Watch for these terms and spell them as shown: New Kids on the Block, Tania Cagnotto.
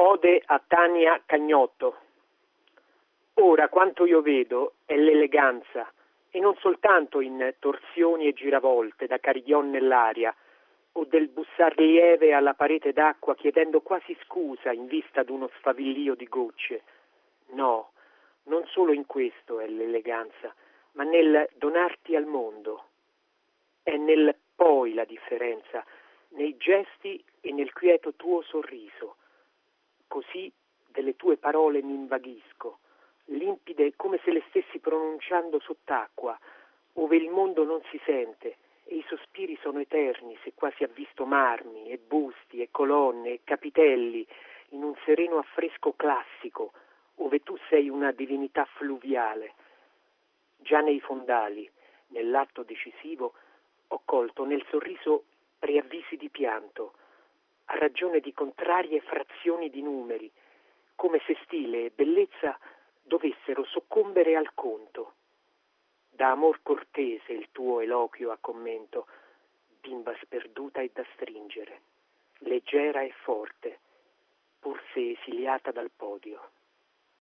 Ode a Tania Cagnotto. Ora quanto io vedo è l'eleganza, e non soltanto in torsioni e giravolte da Carillon nell'aria, o del bussar lieve alla parete d'acqua chiedendo quasi scusa in vista d'uno sfavillio di gocce. No, non solo in questo è l'eleganza, ma nel donarti al mondo. È nel poi la differenza, nei gesti e nel quieto tuo sorriso. Così delle tue parole mi invaghisco, limpide come se le stessi pronunciando sott'acqua, ove il mondo non si sente e i sospiri sono eterni se qua si ha visto marmi e busti e colonne e capitelli in un sereno affresco classico, ove tu sei una divinità fluviale. Già nei fondali, nell'atto decisivo, ho colto nel sorriso preavvisi di pianto, a ragione di contrarie frazioni di numeri, come se stile e bellezza dovessero soccombere al conto. Da amor cortese il tuo eloquio a commento, bimba sperduta e da stringere, leggera e forte, pur se esiliata dal podio.